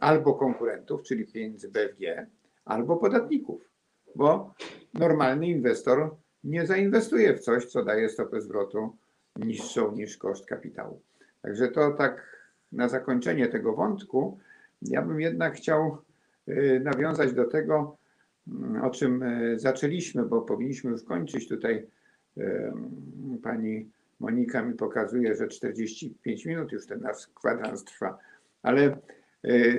albo konkurentów, czyli pieniędzy B F G, albo podatników, bo normalny inwestor nie zainwestuje w coś, co daje stopę zwrotu niższą niż koszt kapitału. Także to tak na zakończenie tego wątku. Ja bym jednak chciał nawiązać do tego, o czym zaczęliśmy, bo powinniśmy już kończyć. Tutaj pani Monika mi pokazuje, że czterdzieści pięć minut już ten nasz kwadrans trwa, ale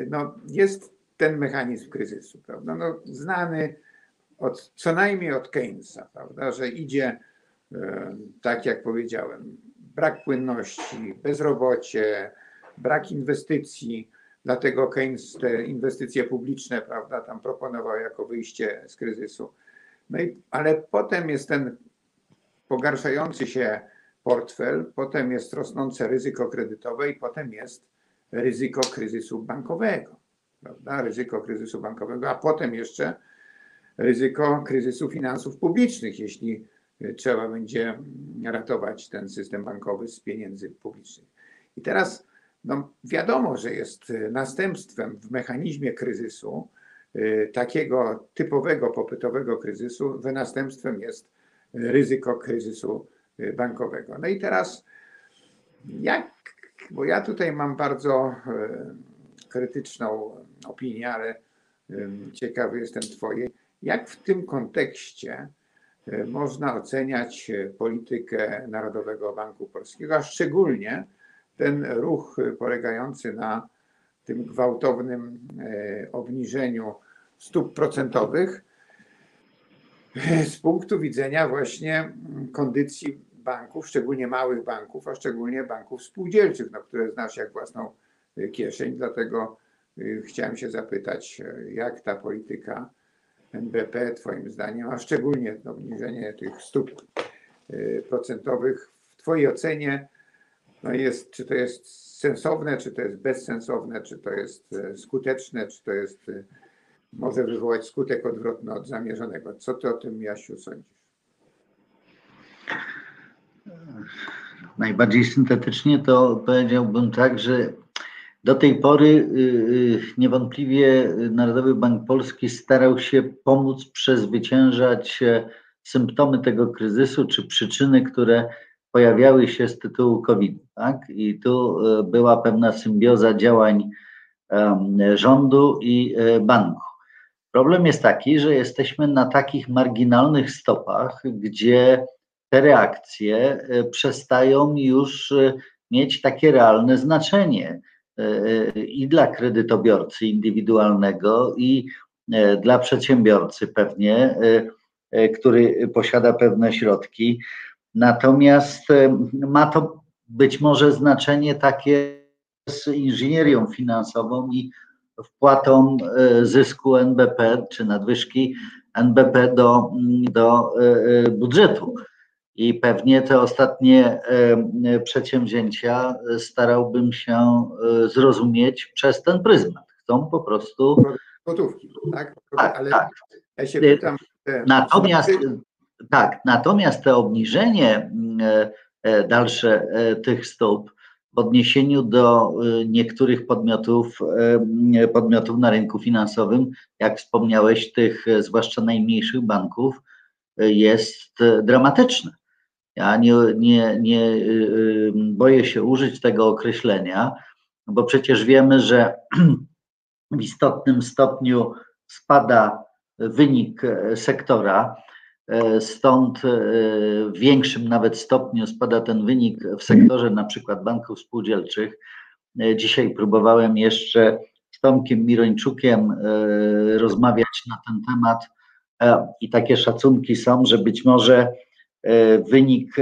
no, jest ten mechanizm kryzysu, prawda? No, znany od, co najmniej od Keynesa, prawda? Że idzie, tak jak powiedziałem, brak płynności, bezrobocie, brak inwestycji. Dlatego Keynes te inwestycje publiczne, prawda, tam proponował jako wyjście z kryzysu. No i, ale potem jest ten pogarszający się portfel, potem jest rosnące ryzyko kredytowe i potem jest ryzyko kryzysu bankowego, prawda? Ryzyko kryzysu bankowego, a potem jeszcze ryzyko kryzysu finansów publicznych, jeśli trzeba będzie ratować ten system bankowy z pieniędzy publicznych. I teraz no, wiadomo, że jest następstwem w mechanizmie kryzysu, takiego typowego popytowego kryzysu, że następstwem jest ryzyko kryzysu bankowego. No i teraz jak, bo ja tutaj mam bardzo krytyczną opinię, ale ciekawy jestem twojej, jak w tym kontekście można oceniać politykę Narodowego Banku Polskiego, a szczególnie ten ruch polegający na tym gwałtownym obniżeniu stóp procentowych z punktu widzenia właśnie kondycji banków, szczególnie małych banków, a szczególnie banków spółdzielczych, no, które znasz jak własną kieszeń. Dlatego chciałem się zapytać, jak ta polityka N B P twoim zdaniem, a szczególnie to obniżenie tych stóp procentowych w twojej ocenie, no jest, czy to jest sensowne, czy to jest bezsensowne, czy to jest skuteczne, czy to jest, może wywołać skutek odwrotny od zamierzonego. Co ty o tym, Jasiu, sądzisz? Najbardziej syntetycznie to powiedziałbym tak, że do tej pory niewątpliwie Narodowy Bank Polski starał się pomóc przezwyciężać symptomy tego kryzysu, czy przyczyny, które pojawiały się z tytułu kowida, tak? I tu była pewna symbioza działań rządu i banku. Problem jest taki, że jesteśmy na takich marginalnych stopach, gdzie te reakcje przestają już mieć takie realne znaczenie i dla kredytobiorcy indywidualnego, i dla przedsiębiorcy pewnie, który posiada pewne środki. Natomiast ma to być może znaczenie takie z inżynierią finansową i wpłatą zysku N B P czy nadwyżki N B P do, do budżetu. I pewnie te ostatnie przedsięwzięcia starałbym się zrozumieć przez ten pryzmat. Chcą po prostu gotówki, tak? tak, Ale tak. Ja się pytam, Natomiast... Tak, natomiast to obniżenie dalsze tych stóp w odniesieniu do niektórych podmiotów, podmiotów na rynku finansowym, jak wspomniałeś, tych zwłaszcza najmniejszych banków, jest dramatyczne. Ja nie, nie, nie boję się użyć tego określenia, bo przecież wiemy, że w istotnym stopniu spada wynik sektora. Stąd w większym nawet stopniu spada ten wynik w sektorze na przykład banków spółdzielczych. Dzisiaj próbowałem jeszcze z Tomkiem Mirończukiem rozmawiać na ten temat i takie szacunki są, że być może wynik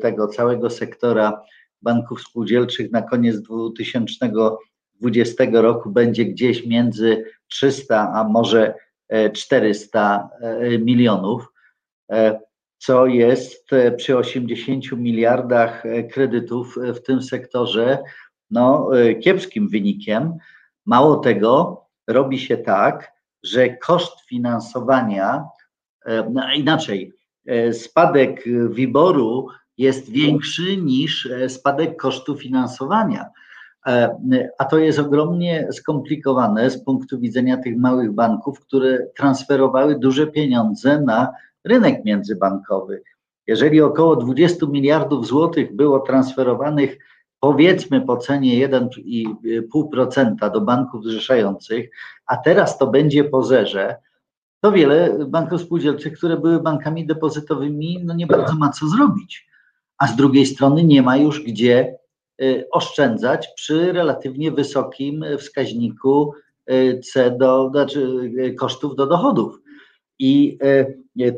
tego całego sektora banków spółdzielczych na koniec dwa tysiące dwudziestego roku będzie gdzieś między trzysta a może czterysta milionów. Co jest przy osiemdziesięciu miliardach kredytów w tym sektorze no, kiepskim wynikiem. Mało tego, robi się tak, że koszt finansowania, no, inaczej, spadek WIBOR-u jest większy niż spadek kosztu finansowania, a to jest ogromnie skomplikowane z punktu widzenia tych małych banków, które transferowały duże pieniądze na rynek międzybankowy. Jeżeli około dwadzieścia miliardów złotych było transferowanych, powiedzmy, po cenie jeden i pół procent do banków zrzeszających, a teraz to będzie po zerze, to wiele banków spółdzielczych, które były bankami depozytowymi, no nie bardzo ma co zrobić. A z drugiej strony nie ma już gdzie oszczędzać przy relatywnie wysokim wskaźniku C do, znaczy kosztów do dochodów. I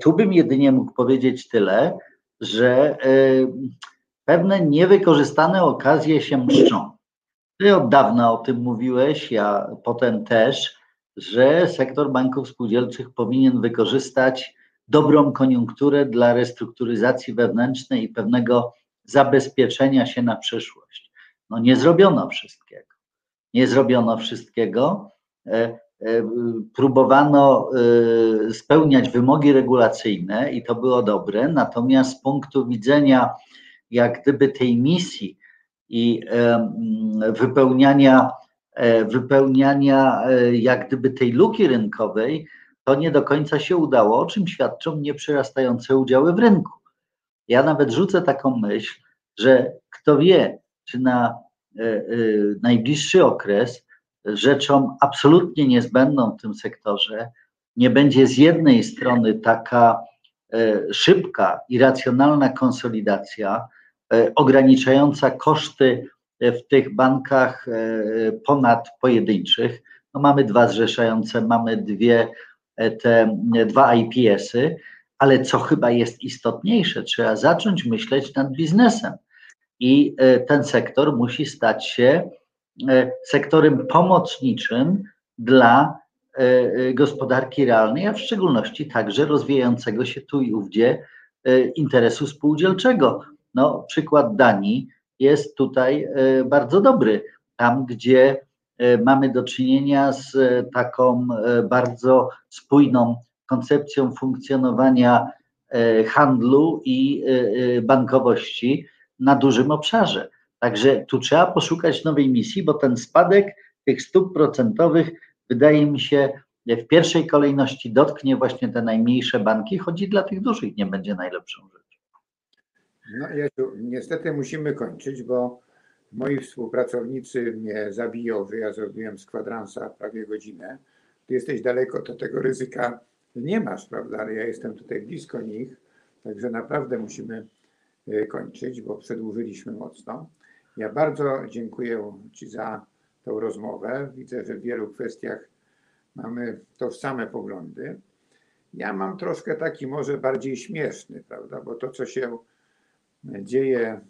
tu bym jedynie mógł powiedzieć tyle, że pewne niewykorzystane okazje się mszczą. Ty od dawna o tym mówiłeś, ja potem też, że sektor banków spółdzielczych powinien wykorzystać dobrą koniunkturę dla restrukturyzacji wewnętrznej i pewnego zabezpieczenia się na przyszłość. No nie zrobiono wszystkiego. Nie zrobiono wszystkiego. Próbowano spełniać wymogi regulacyjne i to było dobre, natomiast z punktu widzenia jak gdyby tej misji i wypełniania, wypełniania jak gdyby tej luki rynkowej, to nie do końca się udało, o czym świadczą nieprzyrastające udziały w rynku. Ja nawet rzucę taką myśl, że kto wie, czy na najbliższy okres rzeczą absolutnie niezbędną w tym sektorze nie będzie z jednej strony taka szybka i racjonalna konsolidacja ograniczająca koszty w tych bankach ponad pojedynczych. No mamy dwa zrzeszające, mamy dwie, te dwa I P S-y, ale co chyba jest istotniejsze, trzeba zacząć myśleć nad biznesem i ten sektor musi stać się sektorem pomocniczym dla gospodarki realnej, a w szczególności także rozwijającego się tu i ówdzie interesu spółdzielczego. No, przykład Danii jest tutaj bardzo dobry. Tam, gdzie mamy do czynienia z taką bardzo spójną koncepcją funkcjonowania handlu i bankowości na dużym obszarze. Także tu trzeba poszukać nowej misji, bo ten spadek tych stóp procentowych wydaje mi się, że w pierwszej kolejności dotknie właśnie te najmniejsze banki, choć i dla tych dużych nie będzie najlepszą rzeczą. No, Jasiu, niestety musimy kończyć, bo moi współpracownicy mnie zabiją, ja zrobiłem z kwadransa prawie godzinę. Ty jesteś daleko, to tego ryzyka nie masz, prawda? Ale ja jestem tutaj blisko nich, także naprawdę musimy kończyć, bo przedłużyliśmy mocno. Ja bardzo dziękuję Ci za tą rozmowę. Widzę, że w wielu kwestiach mamy tożsame poglądy. Ja mam troszkę taki może bardziej śmieszny, prawda? Bo to, co się dzieje,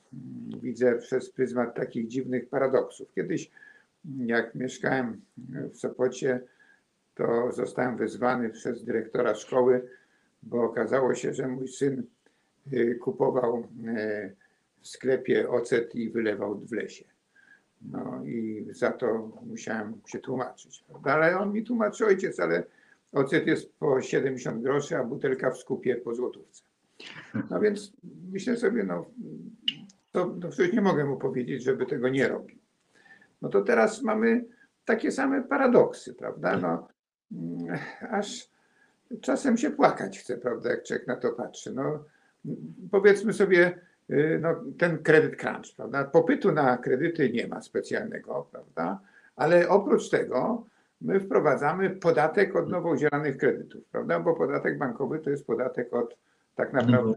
widzę przez pryzmat takich dziwnych paradoksów. Kiedyś, jak mieszkałem w Sopocie, to zostałem wezwany przez dyrektora szkoły, bo okazało się, że mój syn kupował w sklepie ocet i wylewał w lesie. No i za to musiałem się tłumaczyć. Ale on mi tłumaczy, ojciec, ale ocet jest po siedemdziesiąt groszy, a butelka w skupie po złotówce. No więc myślę sobie, no to no przecież nie mogę mu powiedzieć, żeby tego nie robił. No to teraz mamy takie same paradoksy, prawda? No, aż czasem się płakać chce, prawda, jak człowiek na to patrzy. No, powiedzmy sobie, no, ten kredyt crunch, prawda? Popytu na kredyty nie ma specjalnego, prawda? Ale oprócz tego my wprowadzamy podatek od nowo udzielanych kredytów, prawda? Bo podatek bankowy to jest podatek od tak naprawdę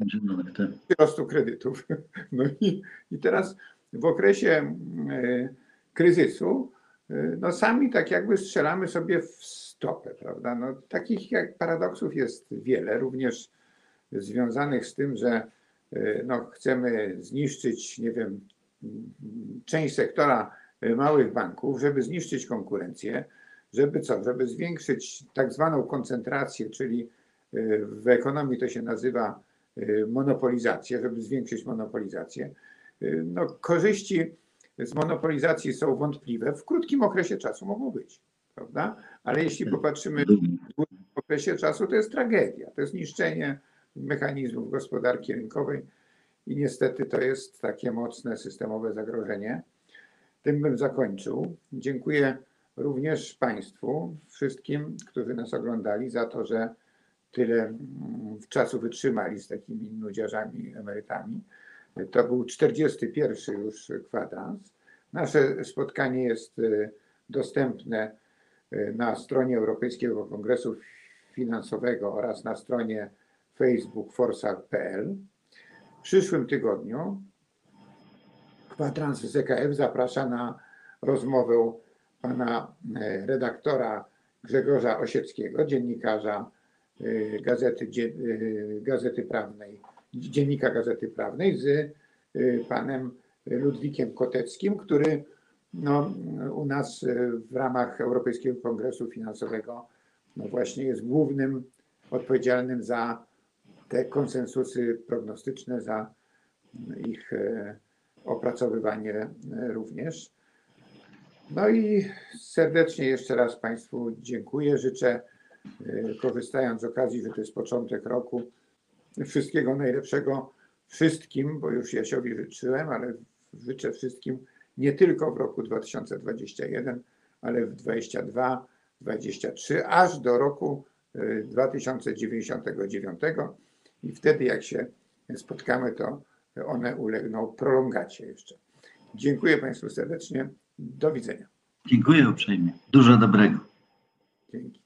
wzrostu kredytów. No i, i teraz w okresie y, kryzysu y, no sami tak jakby strzelamy sobie w stopę, prawda? No, takich jak paradoksów jest wiele, również związanych z tym, że no, chcemy zniszczyć, nie wiem, część sektora małych banków, żeby zniszczyć konkurencję, żeby co? Żeby zwiększyć tak zwaną koncentrację, czyli w ekonomii to się nazywa monopolizację, żeby zwiększyć monopolizację. No, korzyści z monopolizacji są wątpliwe. W krótkim okresie czasu mogą być, prawda? Ale jeśli popatrzymy w długim okresie czasu, to jest tragedia, to jest niszczenie mechanizmów gospodarki rynkowej i niestety to jest takie mocne systemowe zagrożenie. Tym bym zakończył. Dziękuję również Państwu, wszystkim, którzy nas oglądali, za to, że tyle czasu wytrzymali z takimi nudziarzami emerytami. To był czterdziesty pierwszy już kwadrans. Nasze spotkanie jest dostępne na stronie Europejskiego Kongresu Finansowego oraz na stronie Facebook forsal kropka p l. W przyszłym tygodniu kwadrans z E K F zaprasza na rozmowę pana redaktora Grzegorza Osieckiego, dziennikarza Gazety, Gazety Prawnej, Dziennika Gazety Prawnej, z panem Ludwikiem Koteckim, który no, u nas w ramach Europejskiego Kongresu Finansowego no właśnie jest głównym odpowiedzialnym za te konsensusy prognostyczne, za ich opracowywanie również. No i serdecznie jeszcze raz Państwu dziękuję. Życzę, korzystając z okazji, że to jest początek roku, wszystkiego najlepszego wszystkim, bo już Jasiowi życzyłem, ale życzę wszystkim nie tylko w roku dwa tysiące dwudziestym pierwszym, ale w dwudziestym drugim, dwudziestym trzecim, aż do roku dwa tysiące dziewięćdziesiątego dziewiątego i wtedy jak się spotkamy, to one ulegną prolongacie jeszcze. Dziękuję Państwu serdecznie. Do widzenia. Dziękuję uprzejmie. Dużo dobrego. Dzięki.